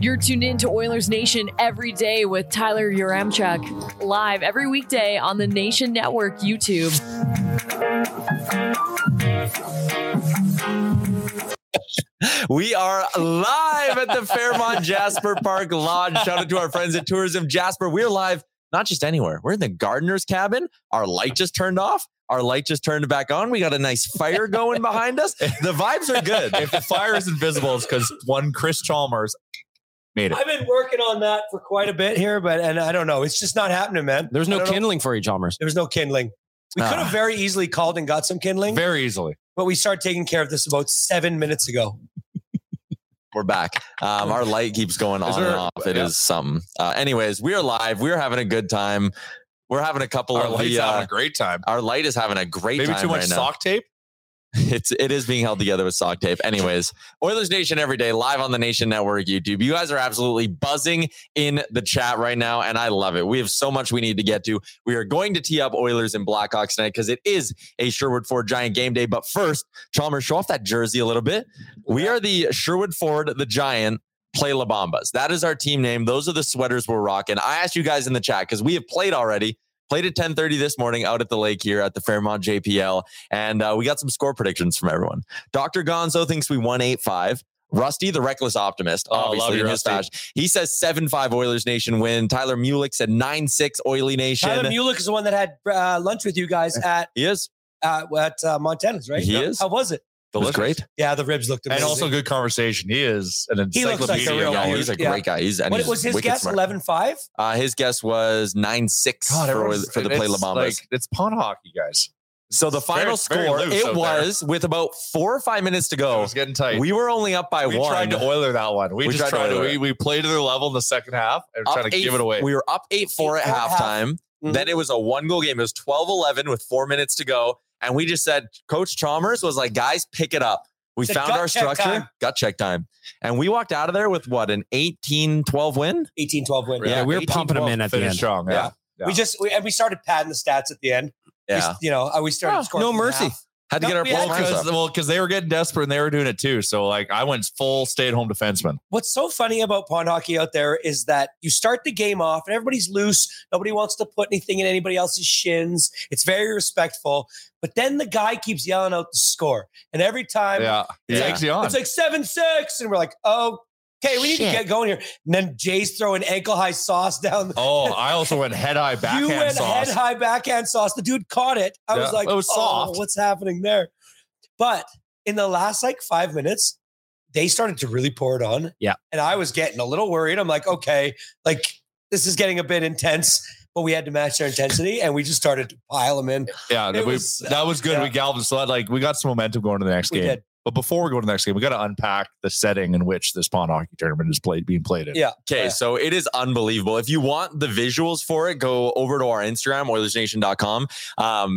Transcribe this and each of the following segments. You're tuned in to Oilers Nation every day with Tyler Yaremchuk, live every weekday on the Nation Network YouTube. We are live at the Fairmont Jasper Park Lodge. Shout out to our friends at Tourism Jasper. We're live, not just anywhere. We're in the gardener's cabin. Our light just turned off. Our light just turned back on. We got a nice fire going behind us. The vibes are good. If the fire is invisible, it's because one Chris Chalmers made it. I've been working on that for quite a bit here, but I don't know. It's just not happening, man. There's no kindling for you, Chalmers. There was no kindling. We could have very easily called and got some kindling. Very easily. But we started taking care of this about 7 minutes ago. We're back. Our light keeps going on and off. It is something. Anyways, we are live. We are having a good time. We're having a couple of... Our light's having a great time. Our light is having a great time. Maybe too much sock tape? It is being held together with sock tape. Anyways, Oilers Nation every day, live on the Nation Network YouTube. You guys are absolutely buzzing in the chat right now, and I love it. We have so much we need to get to. We are going to tee up Oilers and Blackhawks tonight because it is a Sherwood Ford Giant game day. But first, Chalmers, show off that jersey a little bit. We are the Sherwood Ford, the Giant, Play La Bombas. That is our team name. Those are the sweaters we're rocking. I asked you guys in the chat because we have played at 10:30 this morning out at the lake here at the Fairmont JPL. And we got some score predictions from everyone. Dr. Gonzo thinks we won 8-5. Rusty, the reckless optimist, obviously in his stash. He says 7-5 Oilers Nation win. Tyler Mulek said 9-6 Oily Nation. Tyler Mulek is the one that had lunch with you guys at... He is. At Montana's, right? He is. How was it? Delicious. It was great. Yeah, the ribs looked amazing. And also good conversation. He is an encyclopedia. He looks like a real guy. He's a great guy. What was his guess? 11-5? His guess was 9-6 for the Play La Bombas. It's pond hockey, guys. So the final score, it was with about 4 or 5 minutes to go. It was getting tight. We were only up by one. We tried to Oiler that one. We played to their level in the second half and tried to give it away. We were up 8-4 at halftime. Then it was a one-goal game. It was 12-11 with 4 minutes to go. And we just said, Coach Chalmers was like, guys, pick it up. We found our structure, gut check time. And we walked out of there with what, an 18-12 win? 18-12 win. Yeah, we were pumping them in at the end. Strong, yeah. Yeah. We started padding the stats at the end. Yeah. We started scoring. No mercy. Had to get our points up. Well, because they were getting desperate and they were doing it too. So I went full stay-at-home defenseman. What's so funny about pond hockey out there is that you start the game off and everybody's loose. Nobody wants to put anything in anybody else's shins. It's very respectful. But then the guy keeps yelling out the score. And every time takes you on. It's like 7-6. And we're like, okay, we need to get going here. And then Jay's throwing ankle-high sauce down. I also went head-high backhand sauce. You went head-high backhand sauce. The dude caught it. I was like, it was soft. What's happening there? But in the last 5 minutes, they started to really pour it on. Yeah. And I was getting a little worried. I'm like, okay, this is getting a bit intense. But we had to match their intensity, and we just started to pile them in. Yeah, that was good. Yeah. We galvanized a lot. We got some momentum going to the next game. Did. But before we go to the next game, we got to unpack the setting in which this pond hockey tournament is being played in. Yeah. Okay. Yeah. So it is unbelievable. If you want the visuals for it, go over to our Instagram, OilersNation.com,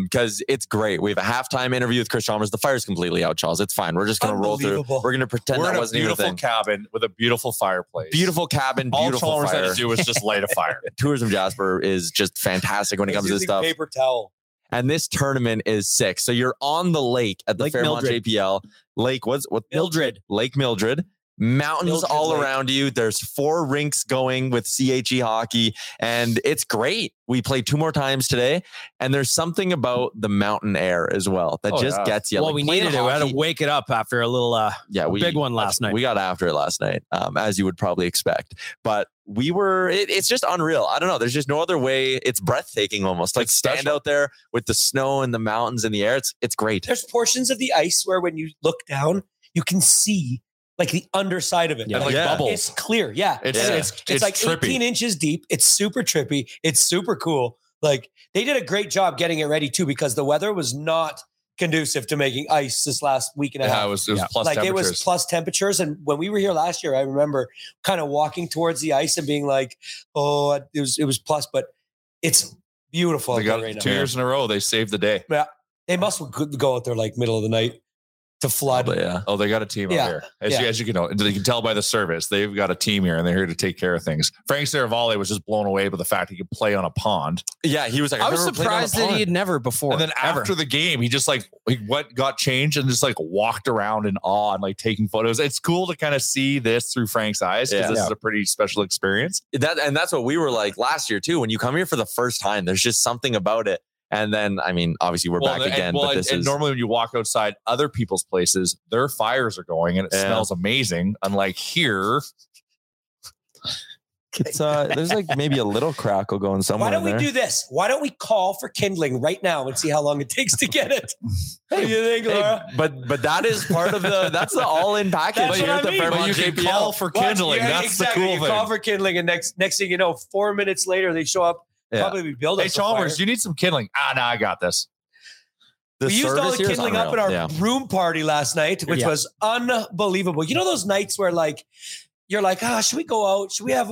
because it's great. We have a halftime interview with Chris Chalmers. The fire's completely out, Charles. It's fine. We're just going to roll through. We're going to pretend that wasn't even a thing. We're in a beautiful cabin with a beautiful fireplace. Beautiful cabin, beautiful fire. All Chalmers had to do was just light a fire. Tourism Jasper is just fantastic when it comes to this stuff. Paper towel. And this tournament is sick. So you're on the lake at the Fairmont JPL. Lake Mildred. Lake Mildred. mountains all around you. There's 4 rinks going with CHE hockey, and it's great. We played 2 more times today, and there's something about the mountain air as well that gets you. Well, we needed it. We had to wake it up after a little big one last night. We got after it last night, as you would probably expect. But we were, it's just unreal. I don't know. There's just no other way. It's breathtaking almost. Like stand out there with the snow and the mountains and the air. It's great. There's portions of the ice where when you look down, you can see like the underside of it. Yeah. Like bubbles. It's clear. Yeah. It's like trippy. 18 inches deep. It's super trippy. It's super cool. Like they did a great job getting it ready too, because the weather was not conducive to making ice this last week and a half. It was plus like temperatures. It was plus temperatures. And when we were here last year, I remember kind of walking towards the ice and being like, oh, it was plus, but it's beautiful. They got right 2 years in a row. They saved the day. Yeah. They must go out there like middle of the night to flood. Probably, yeah. Oh, they got a team out here. As you can know, they can tell by the service. They've got a team here and they're here to take care of things. Frank Seravalli was just blown away by the fact he could play on a pond. Yeah, he was like, I was surprised that he had never before. And then after the game, he just got changed and just walked around in awe and taking photos. It's cool to kind of see this through Frank's eyes because this is a pretty special experience. That's what we were like last year too. When you come here for the first time, there's just something about it. And then, I mean, obviously we're back again. Normally when you walk outside other people's places, their fires are going and it smells amazing. Unlike here. It's, there's maybe a little crackle going somewhere. Why don't we do this? Why don't we call for kindling right now and see how long it takes to get it? What do you think, Laura? But that is part of that's the all-in package. That's what I mean. But you can call for kindling. That's the cool thing. Call for kindling, and next thing you know, 4 minutes later, they show up. Yeah. Probably we build. Hey, Chalmers, you need some kindling. I got this. We used all the kindling up at our room party last night, which was unbelievable. You know those nights where you're like, should we go out? Should we have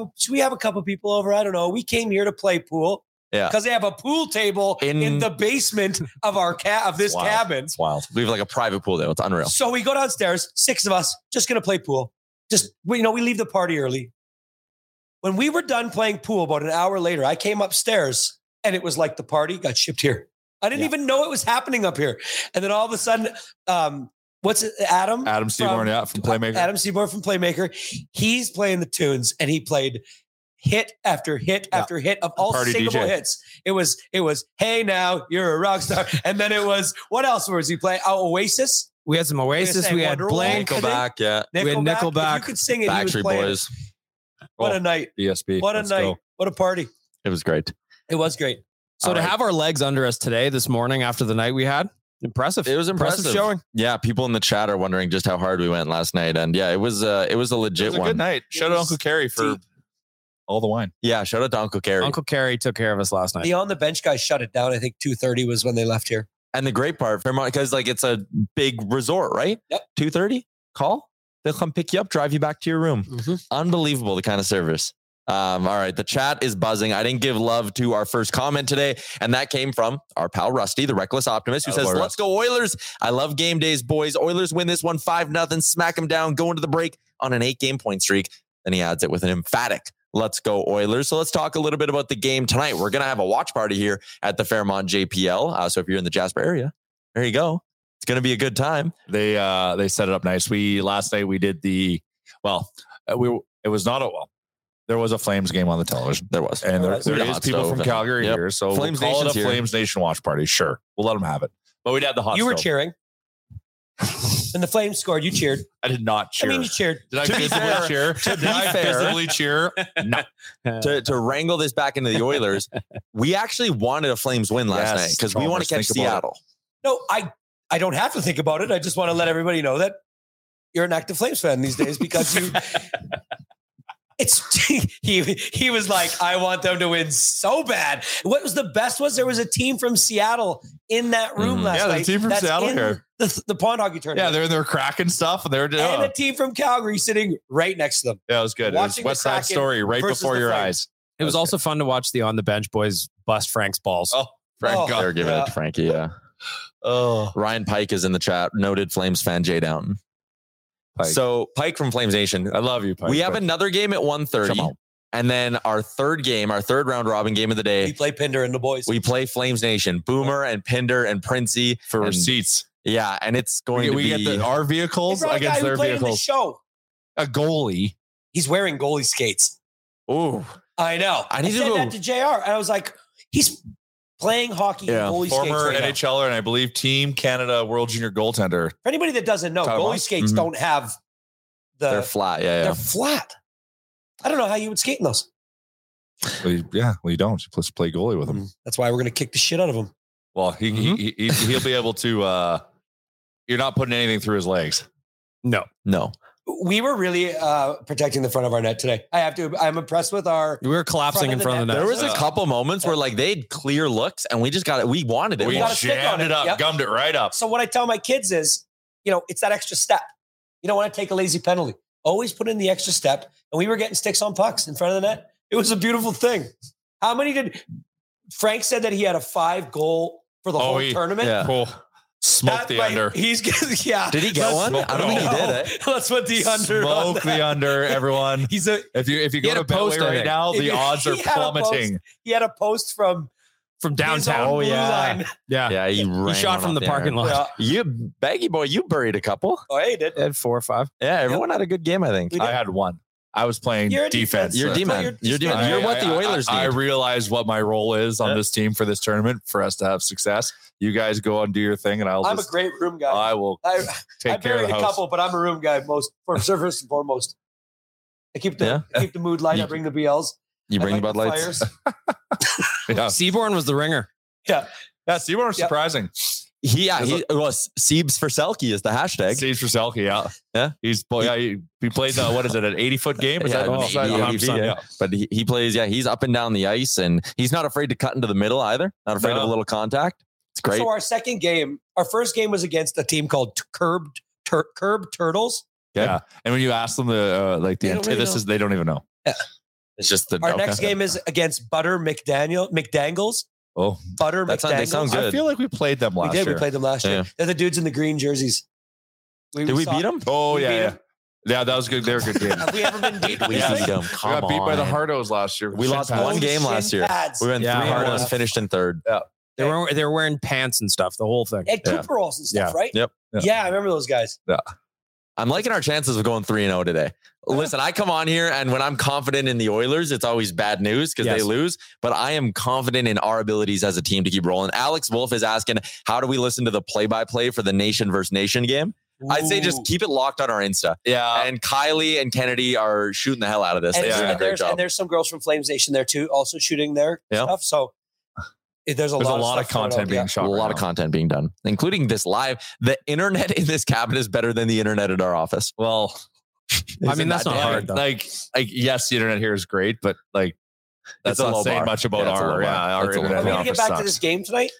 a couple people over? I don't know. We came here to play pool. Yeah, because they have a pool table in the basement of our cabin. It's wild. We have a private pool there. It's unreal. So we go downstairs. 6 of us just gonna play pool. Just we leave the party early. When we were done playing pool about an hour later, I came upstairs and it was like the party got shipped here. I didn't even know it was happening up here. And then all of a sudden, Adam Seaborn from Playmaker. Adam Seaborn from Playmaker. He's playing the tunes and he played hit after hit after hit of all singable hits. It was, hey, now you're a rock star. And then it was, what else was he playing? Oasis. We had some Oasis. We had Blank. Nickelback. Yeah. Nickelback. You could sing it. Backstreet Boys. What a night. ESP. What a night. Go. What a party. It was great. It was great. So to have our legs under us today, this morning, after the night we had, impressive. It was impressive showing. Yeah. People in the chat are wondering just how hard we went last night. And yeah, it was a legit one. Good night. Shout out Uncle Kerry for all the wine. Yeah. Shout out to Uncle Kerry. Uncle Kerry took care of us last night. The on the bench guys shut it down. I think 2:30 was when they left here. And the great part, Fairmont, because it's a big resort, right? Yep. 2:30 call. They'll come pick you up, drive you back to your room. Mm-hmm. Unbelievable, the kind of service. All right, the chat is buzzing. I didn't give love to our first comment today, and that came from our pal Rusty, the Reckless Optimist, who says, let's go Oilers. I love game days, boys. Oilers win this one 5-0. Smack them down, go into the break on an 8-game point streak. Then he adds it with an emphatic, let's go Oilers. So let's talk a little bit about the game tonight. We're going to have a watch party here at the Fairmont JPL. So if you're in the Jasper area, there you go. It's going to be a good time. They set it up nice. There was a Flames game on the television. There was. And there is people from Calgary here. So Flames Nation call it a Flames Nation watch party. Sure. We'll let them have it. But we'd have the hot stove. You were cheering. And the Flames scored. You cheered. I did not cheer. I mean, you cheered. Did I visibly cheer? Did I visibly cheer? No. To wrangle this back into the Oilers, we actually wanted a Flames win last night because we want to catch Seattle. No, I don't have to think about it. I just want to let everybody know that you're an active Flames fan these days because you... He was like, I want them to win so bad. What was the best was there was a team from Seattle in that room last night. Yeah, the team from Seattle here. The pond hockey tournament. Yeah, they're cracking stuff. And they're and a team from Calgary sitting right next to them. Yeah, it was good. Watching it was West Side Story right before your eyes. It was also fun to watch the on the bench boys bust Frank's balls. Oh, they're giving it to Frankie, yeah. Oh, Ryan Pike is in the chat. Noted Flames fan, Jay Downton. Pike. So Pike from Flames Nation. I love you, Pike. We have another game at 1:30. And then our third game, our third round robin game of the day. We play Pinder and the boys. We play Flames Nation. Boomer and Pinder and Princey. For receipts. Yeah, and it's going to be... We get our vehicles against their vehicles. In the show. a goalie. He's wearing goalie skates. Oh, I know. I said that to JR. And I was like, he's playing hockey in goalie skates. Former NHLer and I believe Team Canada World Junior goaltender. For anybody that doesn't know, goalie skates don't have the... They're flat. Yeah, they're flat. I don't know how you would skate in those. Well, you don't. Let's play goalie with him. That's why we're going to kick the shit out of him. Well, he'll be able to... you're not putting anything through his legs. No. We were really protecting the front of our net today. I have to. I'm impressed with our. We were collapsing in front of the net. There was a couple moments where like they'd clear looks and we just got it. We wanted it. We jammed it up, gummed it right up. So what I tell my kids is, it's that extra step. You don't want to take a lazy penalty. Always put in the extra step. And we were getting sticks on pucks in front of the net. It was a beautiful thing. How many did Frank said that he had a 5-goal for the whole tournament? Yeah. Cool. Smoke the under. He's Did he get one? I don't think he did it. Let's put the under. Smoke the under, everyone. If you go to Betway right now, the odds are plummeting. He had a post from downtown. Oh yeah, yeah. He shot from the parking lot. You baggy boy, you buried a couple. Oh, yeah, he did. I had 4 or 5. Yeah, everyone had a good game. I think I had one. I was playing defense. You're D-man. You're what the Oilers need. I realize what my role is on this team for this tournament for us to have success. You guys go and do your thing, and I'm a great room guy. I will take care of the house. A couple, but I'm a room guy first and foremost. I keep the mood light. I bring the BLs. You bring the Bud Lights. Seaborn was the ringer. Yeah. Seaborn was surprising. Siebes for Selke is the hashtag. Siebes for Selke, yeah. He's he played what is it, an 80-foot game? Is that But he plays. Yeah, he's up and down the ice, and he's not afraid to cut into the middle either. Not afraid of a little contact. It's great. So our first game was against a team called Curb Turtles. Yeah, and when you ask them the antithesis, they don't even know. Yeah. It's just the next game is against Butter McDangles. Oh, Butter McDaniels. I feel like we played them last year. We played them last year. They're the dudes in the green jerseys. Did we beat them? Oh, yeah. Yeah, that was good. They were good games. Have we ever been beat? We beat them. We got beat by the Hardos last year. We lost one game last year. We went three Hardos and finished in third. Yeah. They were wearing pants and stuff, the whole thing. And Cooperalls and stuff, right? Yep. Yeah, I remember those guys. Yeah. I'm liking our chances of going 3-0 today. Listen, I come on here and when I'm confident in the Oilers, it's always bad news because they lose. But I am confident in our abilities as a team to keep rolling. Alex Wolf is asking, how do we listen to the play-by-play for the Nation versus Nation game? Ooh. I'd say just keep it locked on our Insta. Yeah. And Kylie and Kennedy are shooting the hell out of this. They're doing a great job. And there's some girls from Flames Nation there too, also shooting their stuff. So There's a lot of content being shot. A lot of content being done, including this live. The internet in this cabin is better than the internet at our office. Well, I mean, that's not hard. Like, yes, the internet here is great, but like, that's not saying much about our internet. Are we going to get back to this game tonight?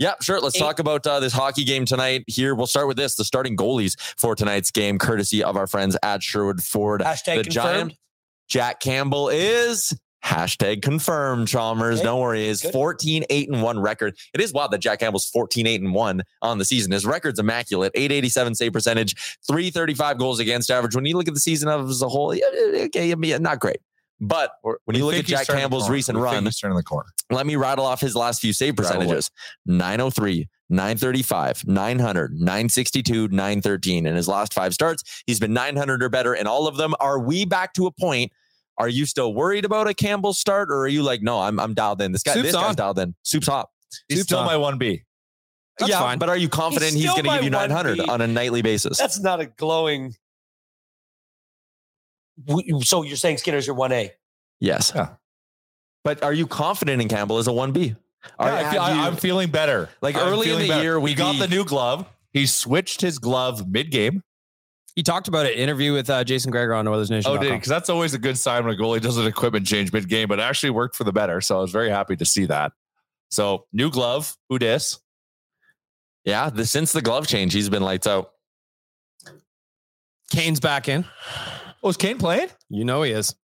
Yeah, sure. Let's talk about this hockey game tonight. Here, we'll start with this: the starting goalies for tonight's game, courtesy of our friends at Sherwood Ford. Hashtag confirmed. Jack Campbell is. Hashtag confirmed, Chalmers. Okay. Don't worry. His 14-8-1 record. It is wild that Jack Campbell's 14-8-1 on the season. His record's immaculate. .887 save percentage, .335 goals against average. When you look at the season as a whole, not great. But when you look at Jack Campbell's recent run, let me rattle off his last few save percentages. .903, .935, .900, .962, .913. In his last 5 starts, he's been .900 or better in all of them. Are we back to a point? Are you still worried about a Campbell start, or are you like, no, I'm dialed in. This guy's dialed in. Soup's hop. He's still my 1B. That's fine. But are you confident he's going to give you 900 on a nightly basis? That's not a glowing. So you're saying Skinner's your 1A? Yes. Yeah. But are you confident in Campbell as a 1B? I'm feeling better. Like early in the year, we got the new glove. He switched his glove mid-game. He talked about an interview with Jason Gregor on Oilers Nation. Oh, did he? Because that's always a good sign when a goalie does an equipment change mid-game, but it actually worked for the better. So I was very happy to see that. So new glove, who dis? Yeah, since the glove change, he's been lights out. Kane's back in. Oh, is Kane playing? You know he is.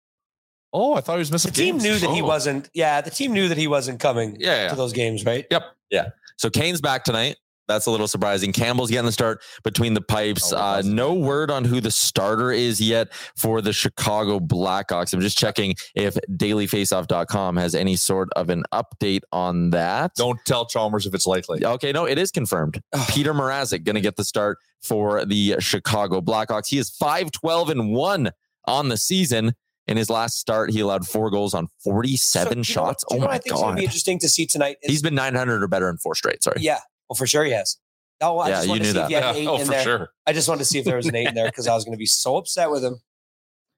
Oh, I thought he was missing. The team knew that he wasn't. Yeah, the team knew that he wasn't coming to those games, right? Yep. Yeah. So Kane's back tonight. That's a little surprising. Campbell's getting the start between the pipes. No word on who the starter is yet for the Chicago Blackhawks. I'm just checking if dailyfaceoff.com has any sort of an update on that. Don't tell Chalmers if it's likely. Okay, no, it is confirmed. Peter Mrazek going to get the start for the Chicago Blackhawks. He is 5-12-1 on the season. In his last start, he allowed 4 goals on 47 shots. Oh, my God. I think it's going to be interesting to see tonight. He's been 900 or better in 4 straight. Sorry. Yeah. Well, for sure he has. Oh, I just wanted to see if he had 8 in there. Sure. I just wanted to see if there was an 8 in there because I was going to be so upset with him.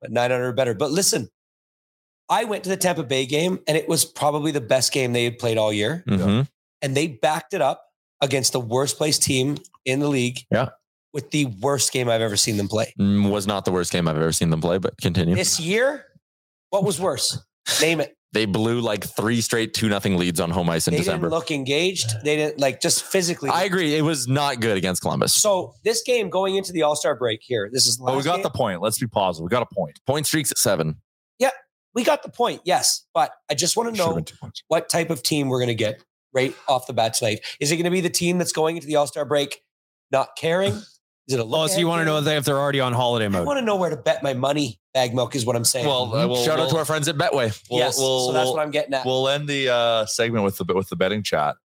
But 900 or better. But listen, I went to the Tampa Bay game, and it was probably the best game they had played all year. Mm-hmm. And they backed it up against the worst placed team in the league. Yeah. With the worst game I've ever seen them play. Was not the worst game I've ever seen them play, but continue. This year, what was worse? Name it. They blew like 3 straight 2-0 leads on home ice in December. They didn't look engaged. They didn't like just physically. I agree. It was not good against Columbus. So this game going into the All-Star break here, this is last game. We got the point. Let's be positive. We got a point. Point streaks at 7. Yeah, we got the point. Yes. But I just want to know what type of team we're going to get right off the bat tonight. Is it going to be the team that's going into the All-Star break not caring? Is it a low? So you want to know if they're already on holiday mode? I want to know where to bet my money. Bag milk is what I'm saying. Well, shout out to our friends at Betway. So that's what I'm getting at. We'll end the segment with the betting chat,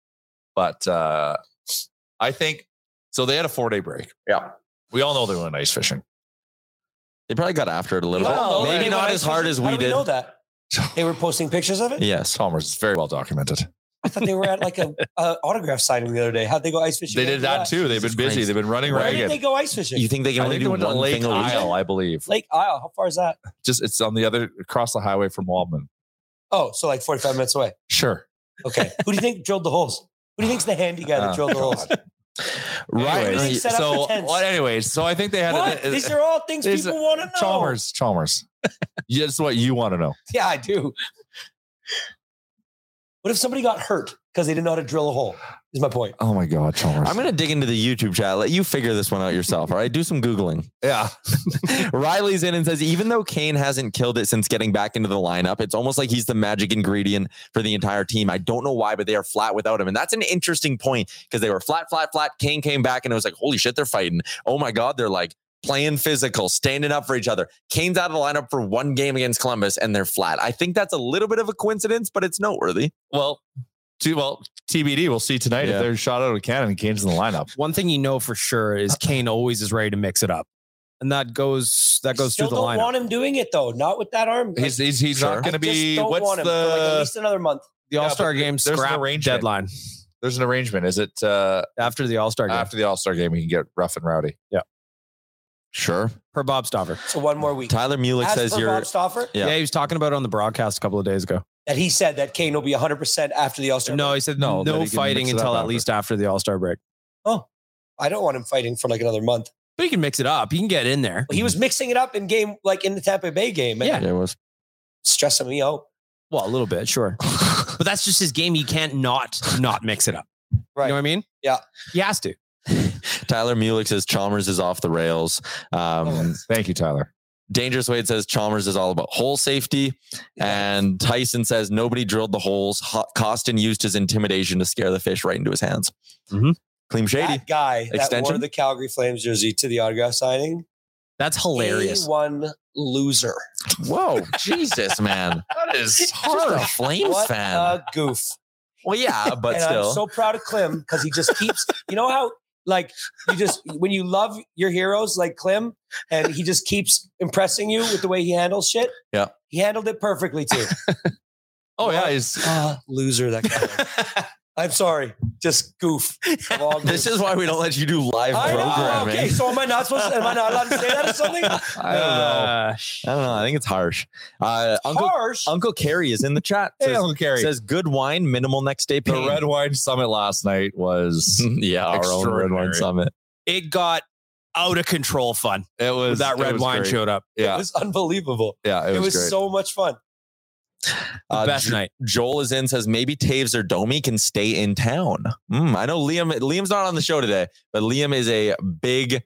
but I think so. They had a 4-day break. Yeah, we all know they went ice fishing. They probably got after it a little bit. Maybe not as hard as we did. Know that they were posting pictures of it. Yes, Chalmers is very well documented. I thought they were at like an autograph signing the other day. How'd they go ice fishing? They did that too. They've been busy. They've been running ragged. Where did they go ice fishing? You think they can only do one thing a week? Lake Isle, I believe. Lake Isle. How far is that? It's on the other, across the highway from Waldman. Oh, so like 45 minutes away. Sure. Okay. Who do you think drilled the holes? Who do you think's the handy guy that drilled the holes? Right. So I think they had... These are all things people want to know. Chalmers. That's what you want to know. Yeah, I do. What if somebody got hurt because they didn't know how to drill a hole? Is my point. Oh my God, Chalmers. I'm going to dig into the YouTube chat. Let you figure this one out yourself. All right. Do some Googling. Yeah. Riley's in and says, even though Kane hasn't killed it since getting back into the lineup, it's almost like he's the magic ingredient for the entire team. I don't know why, but they are flat without him. And that's an interesting point because they were flat. Kane came back and it was like, holy shit, they're fighting. Oh my God. They're like playing physical, standing up for each other. Kane's out of the lineup for one game against Columbus and they're flat. I think that's a little bit of a coincidence, but it's noteworthy. Well, TBD, we'll see tonight if they're shot out of a cannon and Kane's in the lineup. One thing you know for sure is Kane always is ready to mix it up. And that goes through the lineup. I don't want him doing it though. Not with that arm. He's sure. Not going to be... I just don't want him for like at least another month. The All-Star game scrap deadline. There's an arrangement. Is it... after the All-Star game. After the All-Star game, we can get rough and rowdy. Yeah. Sure. Per Bob Stauffer. So one more week. Tyler Mulek says you're... Bob Stauffer? Yeah, he was talking about it on the broadcast a couple of days ago. That he said that Kane will be 100% after the All-Star break. No, he said no fighting until at least after the All-Star break. Oh, I don't want him fighting for like another month. But he can mix it up. He can get in there. Well, he was mixing it up in game, like in the Tampa Bay game. Man. Yeah, it was. Stressing me out. Well, a little bit, sure. But that's just his game. He can't not mix it up. Right. You know what I mean? Yeah. He has to. Tyler Mulek says Chalmers is off the rails. Thank you, Tyler. Dangerous Wade says Chalmers is all about hole safety. And Tyson says nobody drilled the holes. Costin used his intimidation to scare the fish right into his hands. Mm-hmm. Klim Shady. That guy that wore the Calgary Flames jersey to the autograph signing. That's hilarious. One loser. Whoa, Jesus, man. That is hard. A Flames fan. A goof. Well, yeah, but and still. I'm so proud of Klim because he just keeps, you know how... Like you just, when you love your heroes like Klim and he just keeps impressing you with the way he handles shit. Yeah. He handled it perfectly too. He's loser. That guy. I'm sorry. Just goof. This is why we don't let you do live programming. Okay. So am I not allowed to say that or something? I don't know. I think it's harsh. Uncle Kerry is in the chat. Hey, Uncle Kerry says good wine, minimal next day pain. The red wine summit last night was our own red wine summit. It got out of control fun. It was that red wine showed up. Yeah. It was unbelievable. Yeah. It was so much fun. Best night. Joel is in, says maybe Taves or Domi can stay in town. I know Liam's not on the show today, but Liam is a big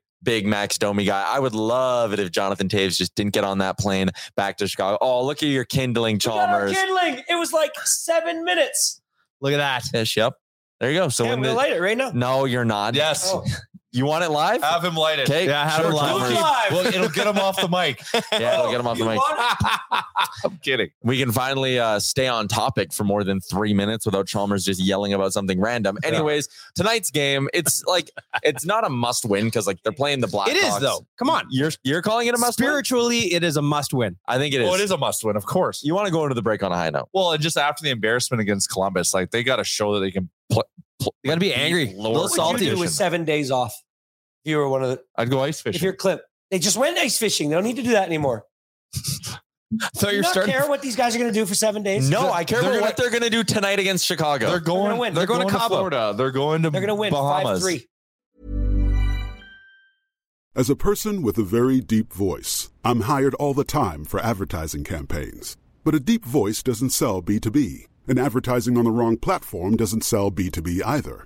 Max Domi guy. I would love it if Jonathan Taves just didn't get on that plane back to Chicago. Oh, look at your kindling, Chalmers. It was like 7 minutes. Look at that. Yes, yep. There you go. So when light it right now. No, you're not. Yes. Oh. You want it live? Have him light it. Okay. Yeah, have him live. Well, it'll get him off the mic. Yeah, it'll get him off the mic. I'm kidding. We can finally stay on topic for more than 3 minutes without Chalmers just yelling about something random. Anyways, tonight's game, it's like, it's not a must win because like they're playing the Blackhawks. It is though. Come on. You're calling it a must win? Spiritually, it is a must win. I think it is. Well, it is a must win, of course. You want to go into the break on a high note. Well, and just after the embarrassment against Columbus, like they got to show that they can play. You got to be angry. A little salty. It was 7 days off. If you were one of the... I'd go ice fishing. If you're Klim. They just went ice fishing. They don't need to do that anymore. So you don't care what these guys are going to do for 7 days? No, I care about what they're going to do tonight against Chicago. They're going to Florida. They're going to Bahamas. 5-3. As a person with a very deep voice, I'm hired all the time for advertising campaigns. But a deep voice doesn't sell B2B. And advertising on the wrong platform doesn't sell B2B either.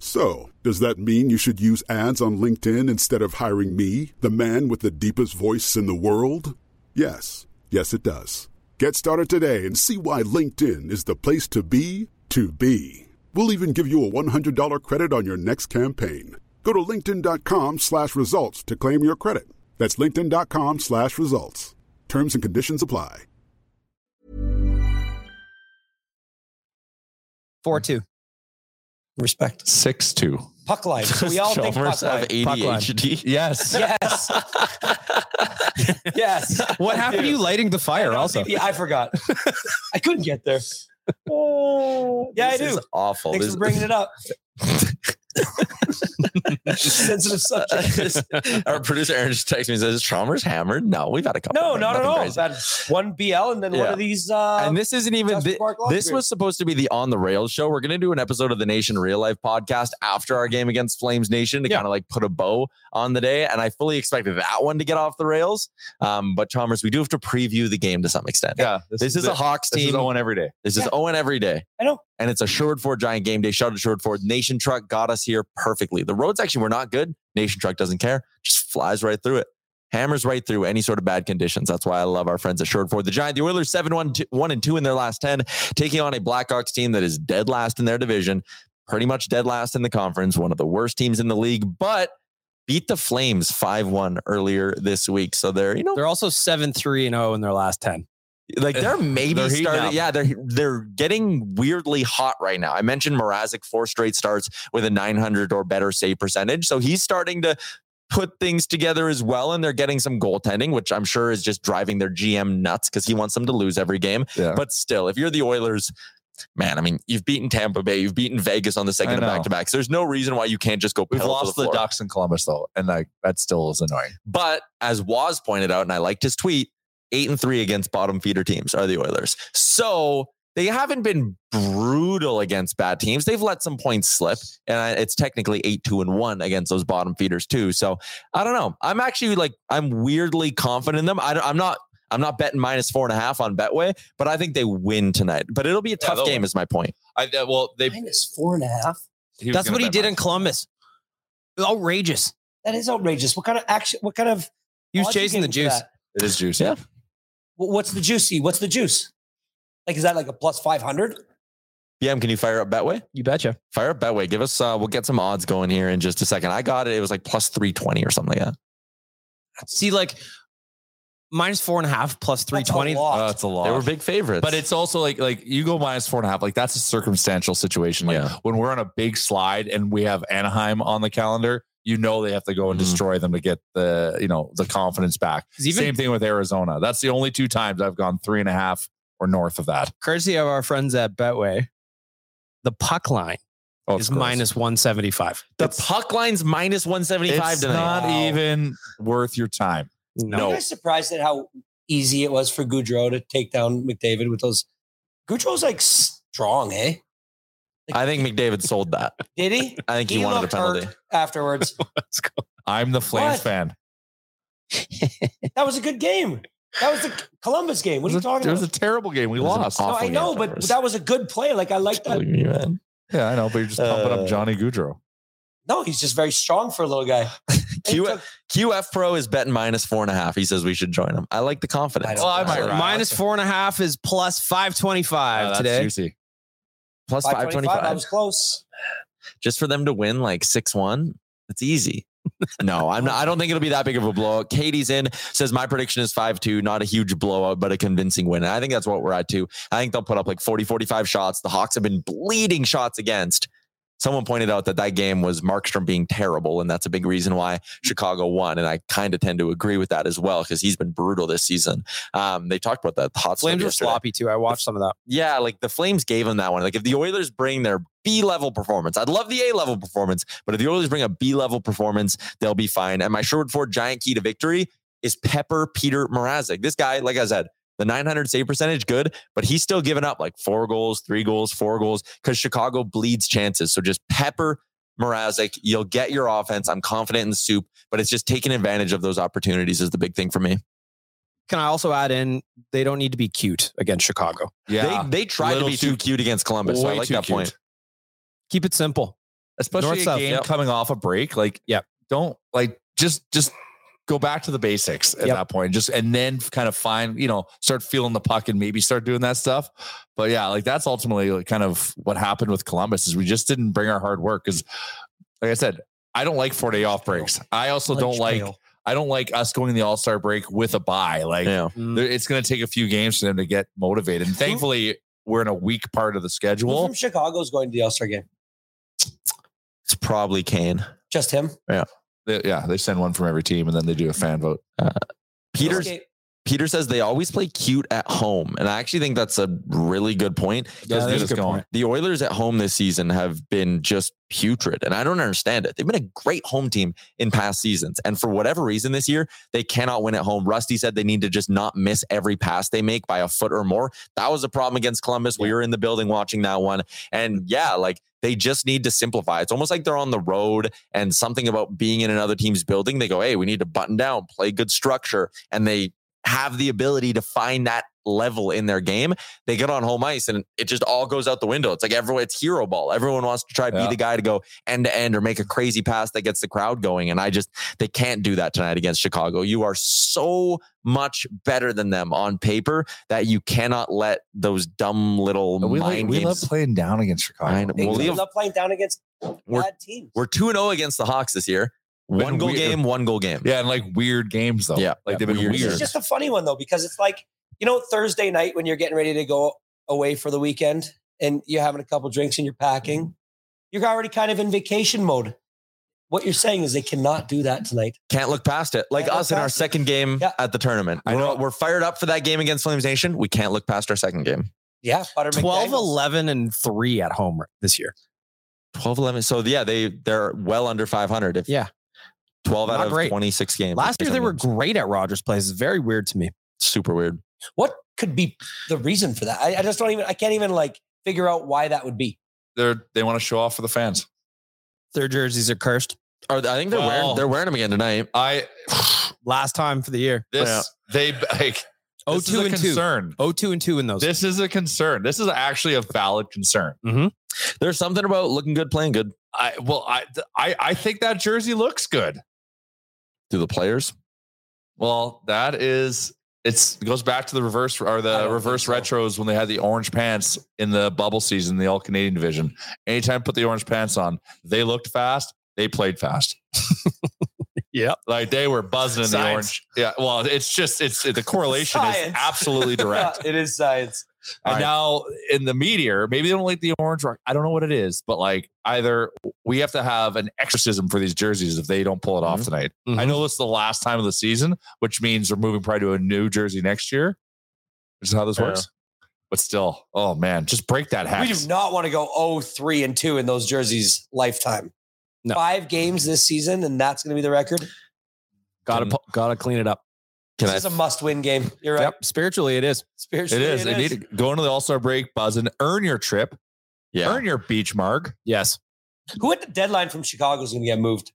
So, does that mean you should use ads on LinkedIn instead of hiring me, the man with the deepest voice in the world? Yes. Yes, it does. Get started today and see why LinkedIn is the place to be to be. We'll even give you a $100 credit on your next campaign. Go to linkedin.com/results to claim your credit. That's linkedin.com/results. Terms and conditions apply. 4-2. Respect. 6-2. Puck line. So we all think puck line. ADHD. Yes. Yes. Yes. What happened to you lighting the fire also? Yeah, I forgot. I couldn't get there. Oh, yeah, I do. This is awful. Thanks for bringing it up. Sensitive subject. Our producer Aaron just texted me and says, "Is Chalmers hammered?" No, we've had a couple. No, not at all. That's one BL and then one of these. And this isn't even. This was supposed to be the On the Rails show. We're going to do an episode of the Nation Real Life podcast after our game against Flames Nation to kind of like put a bow on the day. And I fully expected that one to get off the rails. But Chalmers, we do have to preview the game to some extent. Yeah, this is a Hawks team. This is Owen every day. This is Owen every day. I know. And it's a Sherwood Ford Giant game day. Shout out to Sherwood Ford. Nation truck got us here perfectly. The roads actually were not good. Nation truck doesn't care. Just flies right through it. Hammers right through any sort of bad conditions. That's why I love our friends at Sherwood Ford. The Giant, the Oilers 7-1-2 in their last 10, taking on a Blackhawks team that is dead last in their division, pretty much dead last in the conference, one of the worst teams in the league, but beat the Flames 5-1 earlier this week. So they're also 7-3-0 in their last 10. Like they're maybe starting. Yeah, they're getting weirdly hot right now. I mentioned Mrazek 4 straight starts with a .900 or better save percentage. So he's starting to put things together as well. And they're getting some goaltending, which I'm sure is just driving their GM nuts because he wants them to lose every game. Yeah. But still, if you're the Oilers, man, I mean, you've beaten Tampa Bay, you've beaten Vegas on the second of back-to-backs. There's no reason why you can't just go. We've lost the Ducks in Columbus though. And like that still is annoying. But as Waz pointed out, and I liked his tweet, 8-3 against bottom feeder teams are the Oilers. So they haven't been brutal against bad teams. They've let some points slip, and it's technically 8-2-1 against those bottom feeders too. So I don't know. I'm actually like, I'm weirdly confident in them. I'm not betting -4.5 on Betway, but I think they win tonight, but it'll be a tough game is my point. -4.5. That's what he did in Columbus. Outrageous. That is outrageous. What kind of action? What kind of, he was chasing the juice. It is juicy. Yeah. What's the juicy? What's the juice? Like, is that like a +500? BM, can you fire up Betway? You betcha. Fire up Betway. Give us, we'll get some odds going here in just a second. I got it. It was like +320 or something like that. See, like -4.5 +320. That's a lot. They were big favorites. But it's also like you go -4.5. Like that's a circumstantial situation. Like when we're on a big slide and we have Anaheim on the calendar, you know they have to go and destroy them to get the, you know, the confidence back. Same thing with Arizona. That's the only two times I've gone 3.5 or north of that. Courtesy of our friends at Betway, the puck line is -175. The puck line's -175. It's not even worth your time. No. I'm surprised at how easy it was for Goudreau to take down McDavid with those. Goudreau's like strong, eh? Like, I think McDavid sold that. Did he? I think he wanted a penalty afterwards. I'm the Flames fan. That was a good game. That was the Columbus game. What are you talking about? It was a terrible game. We lost. No, I know, but that was a good play. Like, I like that. Yeah, I know, but you're just pumping up Johnny Gaudreau. No, he's just very strong for a little guy. QF Pro is betting -4.5. He says we should join him. I like the confidence. Well, I might ride. -4.5 is +525 today. Juicy. +525. That was close. Just for them to win like 6-1, it's easy. No, I'm not. I don't think it'll be that big of a blowout. Katie's in, says my prediction is 5-2, not a huge blowout, but a convincing win. And I think that's what we're at too. I think they'll put up like 40, 45 shots. The Hawks have been bleeding shots against. Someone pointed out that game was Markstrom being terrible, and that's a big reason why Chicago won. And I kind of tend to agree with that as well, because he's been brutal this season. They talked about that. The Hot Flames were sloppy too. I watched some of that. Yeah, like the Flames gave him that one. Like if the Oilers bring their B-level performance, I'd love the A-level performance, but if the Oilers bring a B-level performance, they'll be fine. And my Sherwood Ford giant key to victory is pepper Peter Mrazek. This guy, like I said, the .900 save percentage, good, but he's still giving up like 4 goals, 3 goals, 4 goals, because Chicago bleeds chances. So just pepper Mrazek. You'll get your offense. I'm confident in the soup, but it's just taking advantage of those opportunities is the big thing for me. Can I also add in, they don't need to be cute against Chicago. Yeah. They tried to be too cute against Columbus. So I like that point. Keep it simple. Especially a game coming off a break. Like, yeah, don't like, just go back to the basics at that point, and then kind of find, start feeling the puck and maybe start doing that stuff. But yeah, like that's ultimately like kind of what happened with Columbus is we just didn't bring our hard work. Cause like I said, I don't like 4-day off breaks. I also don't like us going to the All-Star break with a bye. Like it's going to take a few games for them to get motivated. And thankfully we're in a weak part of the schedule. Who from Chicago's going to the All-Star game? It's probably Kane. Just him. Yeah. Yeah, they send one from every team, and then they do a fan vote. Peter says they always play cute at home, and I actually think that's a really good point. Yeah, that is a good point. The Oilers at home this season have been just putrid, and I don't understand it. They've been a great home team in past seasons, and for whatever reason this year, they cannot win at home. Rusty said they need to just not miss every pass they make by a foot or more. That was a problem against Columbus. We were in the building watching that one, and they just need to simplify. It's almost like they're on the road and something about being in another team's building. They go, hey, we need to button down, play good structure. And they have the ability to find that level in their game. They get on home ice and it just all goes out the window. It's like it's hero ball. Everyone wants to try to be the guy to go end to end or make a crazy pass that gets the crowd going. And they can't do that tonight against Chicago. You are so much better than them on paper that you cannot let those dumb little mind games. We love playing down against Chicago. We love playing down against bad teams. We're 2-0 against the Hawks this year. One goal game. Yeah, and weird games though. Yeah, they've been weird. It's just a funny one though, because it's Thursday night when you're getting ready to go away for the weekend and you're having a couple drinks and you're packing, you're already kind of in vacation mode. What you're saying is they cannot do that tonight. Can't look past it. Like us in our second game at the tournament. We're fired up for that game against Flames Nation. We can't look past our second game. Yeah, 12, 11, and 3 at home this year. 12, 11. So yeah, they're well under 500. 12 out of 26 games. Last year, they were great at Rogers Place. It's very weird to me. Super weird. What could be the reason for that? I just don't even... I can't even figure out why that would be. They want to show off for the fans. Their jerseys are cursed. I think they're wearing them again tonight. Last time for the year. This is a concern. 0-2 in those. This is a concern. This is actually a valid concern. Mm-hmm. There's something about looking good, playing good. I think that jersey looks good. Do the players? Well, it goes back to the reverse retros when they had the orange pants in the bubble season, the All-Canadian division. Anytime put the orange pants on, they looked fast, they played fast. Yeah. They were buzzing in the orange. Yeah. Well, the correlation is absolutely direct. It is science. And now in the meteor, maybe they don't like the orange rock. I don't know what it is, but either we have to have an exorcism for these jerseys if they don't pull it off tonight. Mm-hmm. I know this is the last time of the season, which means we're moving probably to a new jersey next year, which is how this works. But still, oh man, just break that hex. We do not want to go 3-2 in those jerseys lifetime. No. 5 games this season, and that's going to be the record. Gotta clean it up. This is a must-win game. You're right. Yep. Spiritually, it is. They need to go into the All-Star break, buzz, and earn your trip. Yeah. Earn your beach mark. Yes. Who at the deadline from Chicago is going to get moved?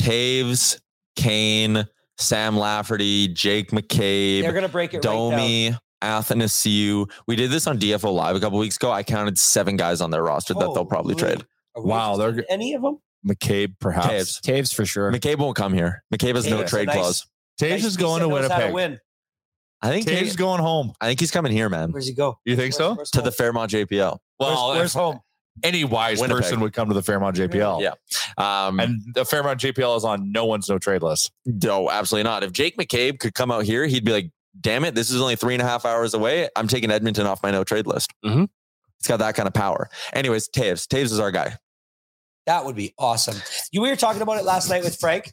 Taves, Kane, Sam Lafferty, Jake McCabe. They're going to break it. Domi, right now. Athanasiu. We did this on DFO Live a couple weeks ago. I counted 7 guys on their roster that they'll probably trade. Wow. They're any of them? McCabe, perhaps. Taves for sure. McCabe won't come here. McCabe has no trade clause. Taves is going to Winnipeg. I think Taves going home. I think he's coming here, man. Where's he go? You think so? To the Fairmont JPL. Well, where's home? Any wise person would come to the Fairmont JPL. Yeah. And the Fairmont JPL is on no one's no trade list. No, absolutely not. If Jake McCabe could come out here, he'd be like, damn it, this is only 3.5 hours away. I'm taking Edmonton off my no trade list. Mm-hmm. It's got that kind of power. Anyways, Taves. Taves is our guy. That would be awesome. We were talking about it last night with Frank.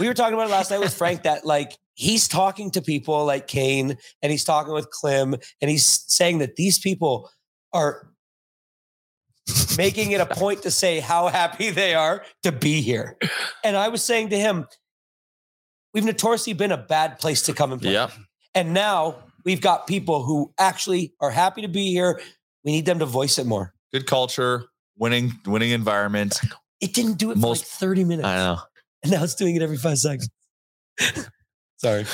We were talking about it last night with Frank that like he's talking to people like Kane and he's talking with Klim and he's saying that these people are making it a point to say how happy they are to be here. And I was saying to him, we've notoriously been a bad place to come and play. Yep. And now we've got people who actually are happy to be here. We need them to voice it more. Good culture, winning environment. It didn't do it for like 30 minutes. I know. And now it's doing it every 5 seconds. Sorry.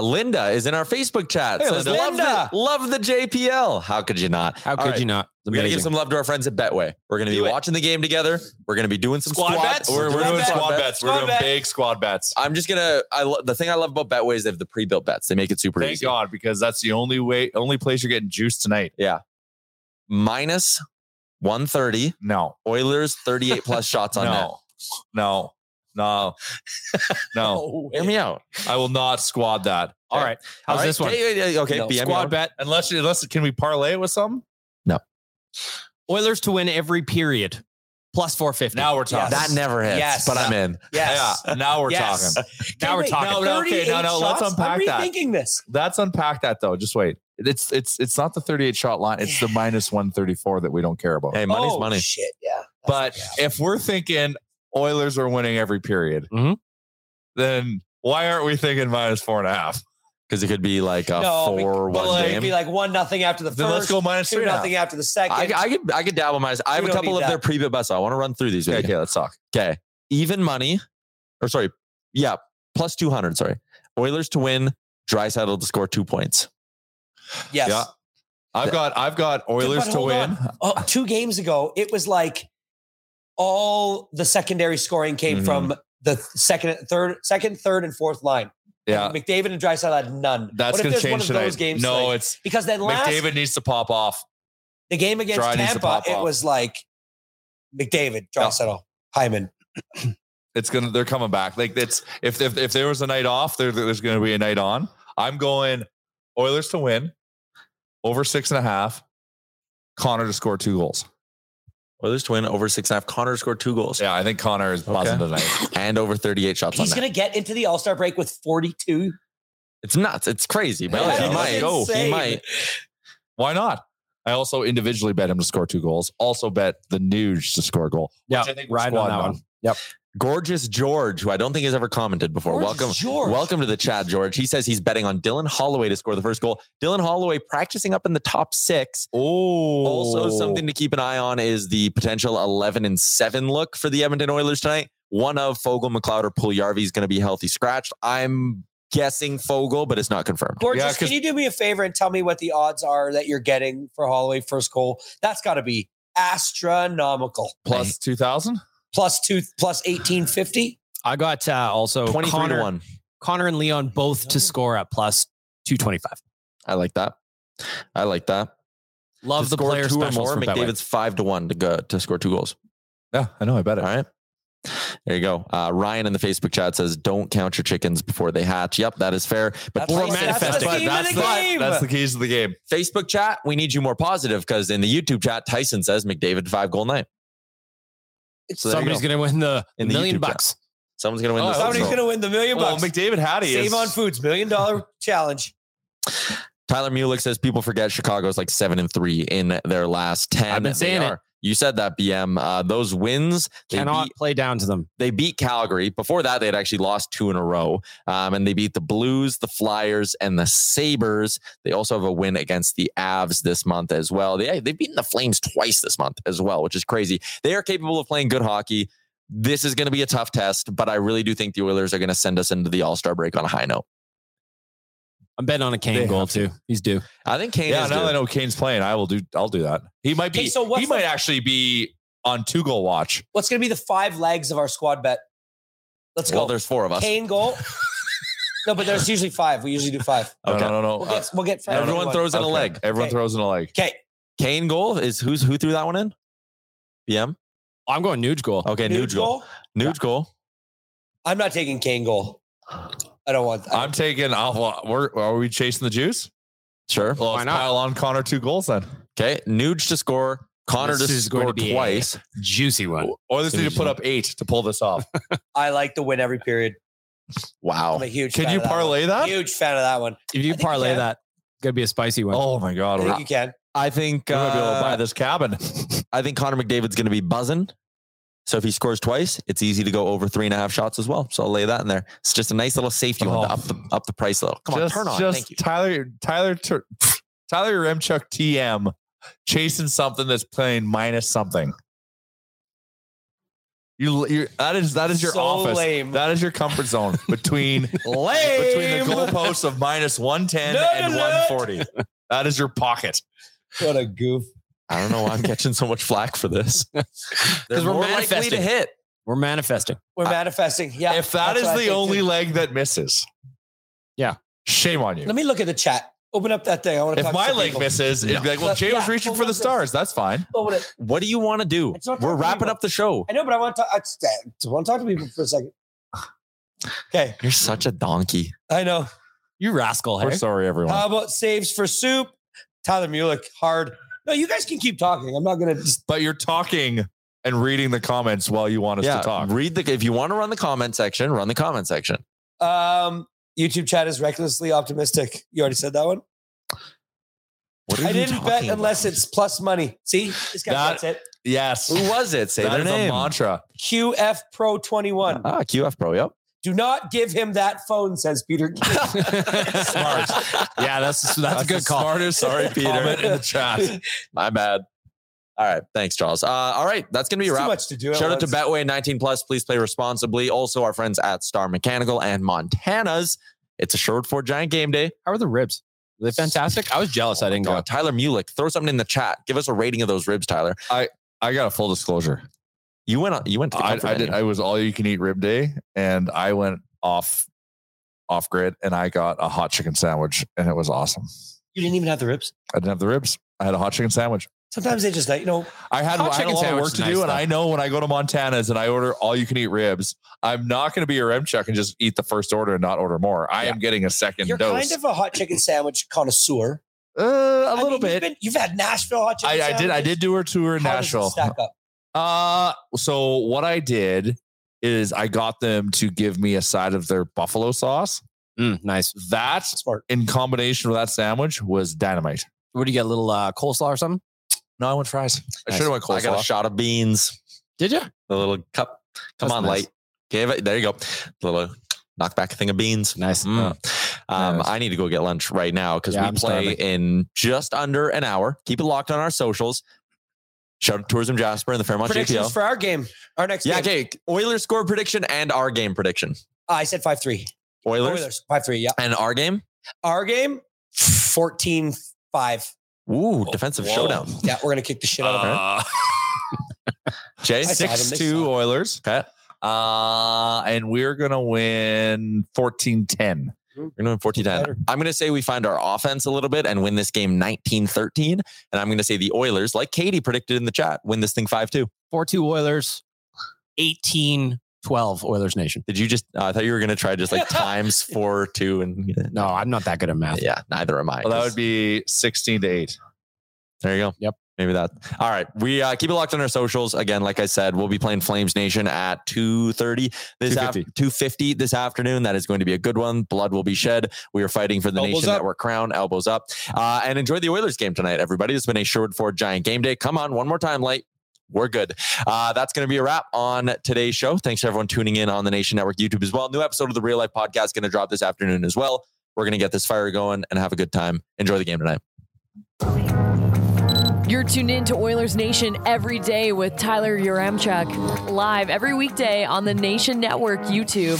Linda is in our Facebook chat. Hey, Linda. Love the JPL. How could you not? How could you not? We're going to give some love to our friends at Betway. We're going to be watching the game together. We're going to be doing some squad bets. We're doing squad bets. We're doing big squad bets. I'm just going to, the thing I love about Betway is they have the pre-built bets. They make it super easy. Thank God, because that's the only place you're getting juice tonight. Yeah. Minus 130. No. Oilers 38 plus shots on net. No. Hear me out. I will not squad that. All right. How's this one? Okay. No. Squad bet. Unless can we parlay with something? No. Oilers to win every period. Plus 450. Now we're talking. Yes. That never hits. Yes. But I'm in. Yes. Yeah. Now we're talking. Now we're talking. No. Let's unpack that. I'm rethinking this. Let's unpack that though. Just wait. It's not the 38 shot line. It's the minus 134 that we don't care about. Hey, money's money. Shit. Yeah. But if we're thinking Oilers are winning every period, mm-hmm, then why aren't we thinking minus 4.5? Because it could be like a 4-1 game. It'd be like 1-0 after the first. Then let's go minus 2-0 after the second. I could dabble minus. I have a couple of their pre-bid bets. I want to run through these. Okay, let's talk. Okay, even money, or sorry, yeah, plus 200. Sorry, Oilers to win. Draisaitl to score 2 points. Yes. Yeah. I've got Oilers to win. Oh, 2 games ago, it was like all the secondary scoring came from the second, third, and fourth line. Yeah, like McDavid and Draisaitl had none. That's going to change tonight. Those games it's because then last McDavid needs to pop off. The game against Tampa, it was like McDavid, Draisaitl, Hyman. They're coming back. Like it's if there was a night off, there's going to be a night on. I'm going Oilers to win over 6.5. Connor to score 2 goals. Oilers to win over 6.5. Connor scored 2 goals. Yeah, I think Connor is positive tonight. And over 38 shots on net. He's going to get into the All-Star break with 42. It's nuts. It's crazy. But he might. Why not? I also individually bet him to score 2 goals. Also bet the Nuge to score a goal. Yeah, I think right on that one. Yep. Gorgeous George, who I don't think has ever commented before. Welcome to the chat, George. He says he's betting on Dylan Holloway to score the first goal. Dylan Holloway practicing up in the top 6. Oh, also something to keep an eye on is the potential 11-7 look for the Edmonton Oilers tonight. One of Fogle, McLeod, or Puljujarvi is going to be healthy scratched. I'm guessing Fogle, but it's not confirmed. Gorgeous, can you do me a favor and tell me what the odds are that you're getting for Holloway first goal? That's got to be astronomical. Plus 2,000. Plus 1850. I got also 23 to 1. Connor and Leon both to score at plus 225. I like that. Love the player specials. More, McDavid's 5 to 1 to score 2 goals. Yeah, I know. I bet it. All right. There you go. Ryan in the Facebook chat says, "Don't count your chickens before they hatch." Yep, that is fair. But that's the keys to the game. Facebook chat, we need you more positive because in the YouTube chat, Tyson says McDavid 5-goal night. So somebody's going to win the $1 million. Someone's going to win. Somebody's going to win the $1 million. Well, McDavid had it. Save on Foods $1 million challenge. Tyler Mulek says people forget Chicago's like 7-3 in their last 10. I've been saying it. You said that, BM. Those wins cannot play down to them. They beat Calgary. Before that, they had actually lost 2 in a row. And they beat the Blues, the Flyers, and the Sabres. They also have a win against the Avs this month as well. They've beaten the Flames twice this month as well, which is crazy. They are capable of playing good hockey. This is going to be a tough test, but I really do think the Oilers are going to send us into the All-Star break on a high note. I'm betting on a Kane goal too. He's due. I think Kane. Yeah, now that I know Kane's playing, I'll do that. He might be. So he might actually be on 2-goal watch. What's going to be the 5 legs of our squad bet? Let's go. There's 4 of us. Kane goal. No, but there's usually 5. We usually do 5. Okay. No. We'll get 5. Everyone throws in a leg. Everyone throws in a leg. Okay. Kane goal is who threw that one in? PM. I'm going Nuge goal. Okay, Nuge goal. Nuge goal. I'm not taking Kane goal. I don't want that. I'm taking. Are we chasing the juice? Sure. Well, why not? Pile on Connor 2 goals then. Okay, Nuge to score. Connor to score twice. Juicy one. Oilers need to put up 8 to pull this off. I like to win every period. Wow. I'm a huge fan. Can you parlay that? Huge fan of that one. If you parlay that, it's going to be a spicy one. Oh my God. I think you can. I think we'll be able to buy this cabin. I think Connor McDavid's going to be buzzing. So if he scores twice, it's easy to go over 3.5 shots as well. So I'll lay that in there. It's just a nice little safety one to up the price a little. Come on, turn on. Thank you. Tyler Yaremchuk TM chasing something that's playing minus something. That is your so office. Lame. That is your comfort zone between the goalposts of minus 110 and 140. That is your pocket. What a goof. I don't know why I'm catching so much flack for this. Because we're manifesting. To hit. We're manifesting. We're manifesting. Yeah. If that is the only leg that misses. Yeah. Shame on you. Let me look at the chat. Open up that thing. I want to talk to people. If my leg misses, it'd be like, well, Jay was reaching for the stars. That's fine. What do you want to do? We're wrapping up the show. I know, but I want to talk to people for a second. Okay. You're such a donkey. I know. You rascal. We're sorry, everyone. How about saves for soup? Tyler Mulek, hard. No, you guys can keep talking. I'm not going to just... But you're talking and reading the comments while you want us to talk. If you want to run the comment section, run the comment section. YouTube chat is recklessly optimistic. You already said that one. I didn't bet unless it's plus money. See? This guy gets it. Yes. Who was it? Say their name. A mantra. QF Pro 21. Ah, QF Pro, yep. Do not give him that phone, says Peter. Smart. Yeah, that's a good call. Smarter, sorry, Peter. Comment in the chat. My bad. All right. Thanks, Charles. All right. That's going to be a wrap. Too much to do. Shout out to Betway 19+. Please play responsibly. Also, our friends at Star Mechanical and Montana's. It's a Sherwood Ford Giant game day. How are the ribs? Are they fantastic? I was jealous I didn't go. Tyler Mulek, throw something in the chat. Give us a rating of those ribs, Tyler. I got a full disclosure. You went to the comfort menu. I was all you can eat rib day, and I went off grid, and I got a hot chicken sandwich, and it was awesome. You didn't even have the ribs? I didn't have the ribs. I had a hot chicken sandwich. Sometimes they just, I had a lot of work to do, and I know when I go to Montana's and I order all you can eat ribs, I'm not going to be a Yaremchuk and just eat the first order and not order more. I am getting a second dose. You're kind of a hot chicken sandwich connoisseur. A little bit. You've had Nashville hot chicken sandwich. I did do a tour in Nashville. How does it stack up? So what I did is I got them to give me a side of their buffalo sauce. Nice. That smart. In combination with that sandwich was dynamite. What do you get? A little coleslaw or something? No, I went fries. Nice. I should have went coleslaw. I got a shot of beans. Did you? A little cup. Come on, nice. Light. Gave it. There you go. A little knockback thing of beans. Nice. Nice. I need to go get lunch right now because we play in just under an hour. Keep it locked on our socials. Shout out to Tourism Jasper and the Fairmont JPL. Predictions for our game. Our next game. Yeah, okay. Oilers score prediction and our game prediction. I said 5-3. Oilers? 5-3, yeah. And our game? Our game? 14-5. Ooh, defensive showdown. Yeah, we're going to kick the shit out of her. Jay, 6-2 Oilers. Okay. And we're going to win 14-10. We're going to win 14-10. I'm going to say we find our offense a little bit and win this game 19-13. And I'm going to say the Oilers, like Katie predicted in the chat, win this thing 5-2. 4-2 Oilers, 18-12 Oilers Nation. Did you just, I thought you were going to try just like times 4-2. No, I'm not that good at math. Yeah, neither am I. Well, that would be 16-8. There you go. Yep. Maybe that. All right. We keep it locked on our socials. Again, like I said, we'll be playing Flames Nation at 2:30 2:50 this afternoon. That is going to be a good one. Blood will be shed. We are fighting for the Nation Network crown. Elbows up. And enjoy the Oilers game tonight, everybody. It's been a Sherwood Ford Giant game day. Come on, one more time, Light. We're good. That's going to be a wrap on today's show. Thanks to everyone tuning in on the Nation Network YouTube as well. New episode of the Real Life Podcast going to drop this afternoon as well. We're going to get this fire going and have a good time. Enjoy the game tonight. You're tuned in to Oilers Nation every day with Tyler Yaremchuk, live every weekday on the Nation Network YouTube.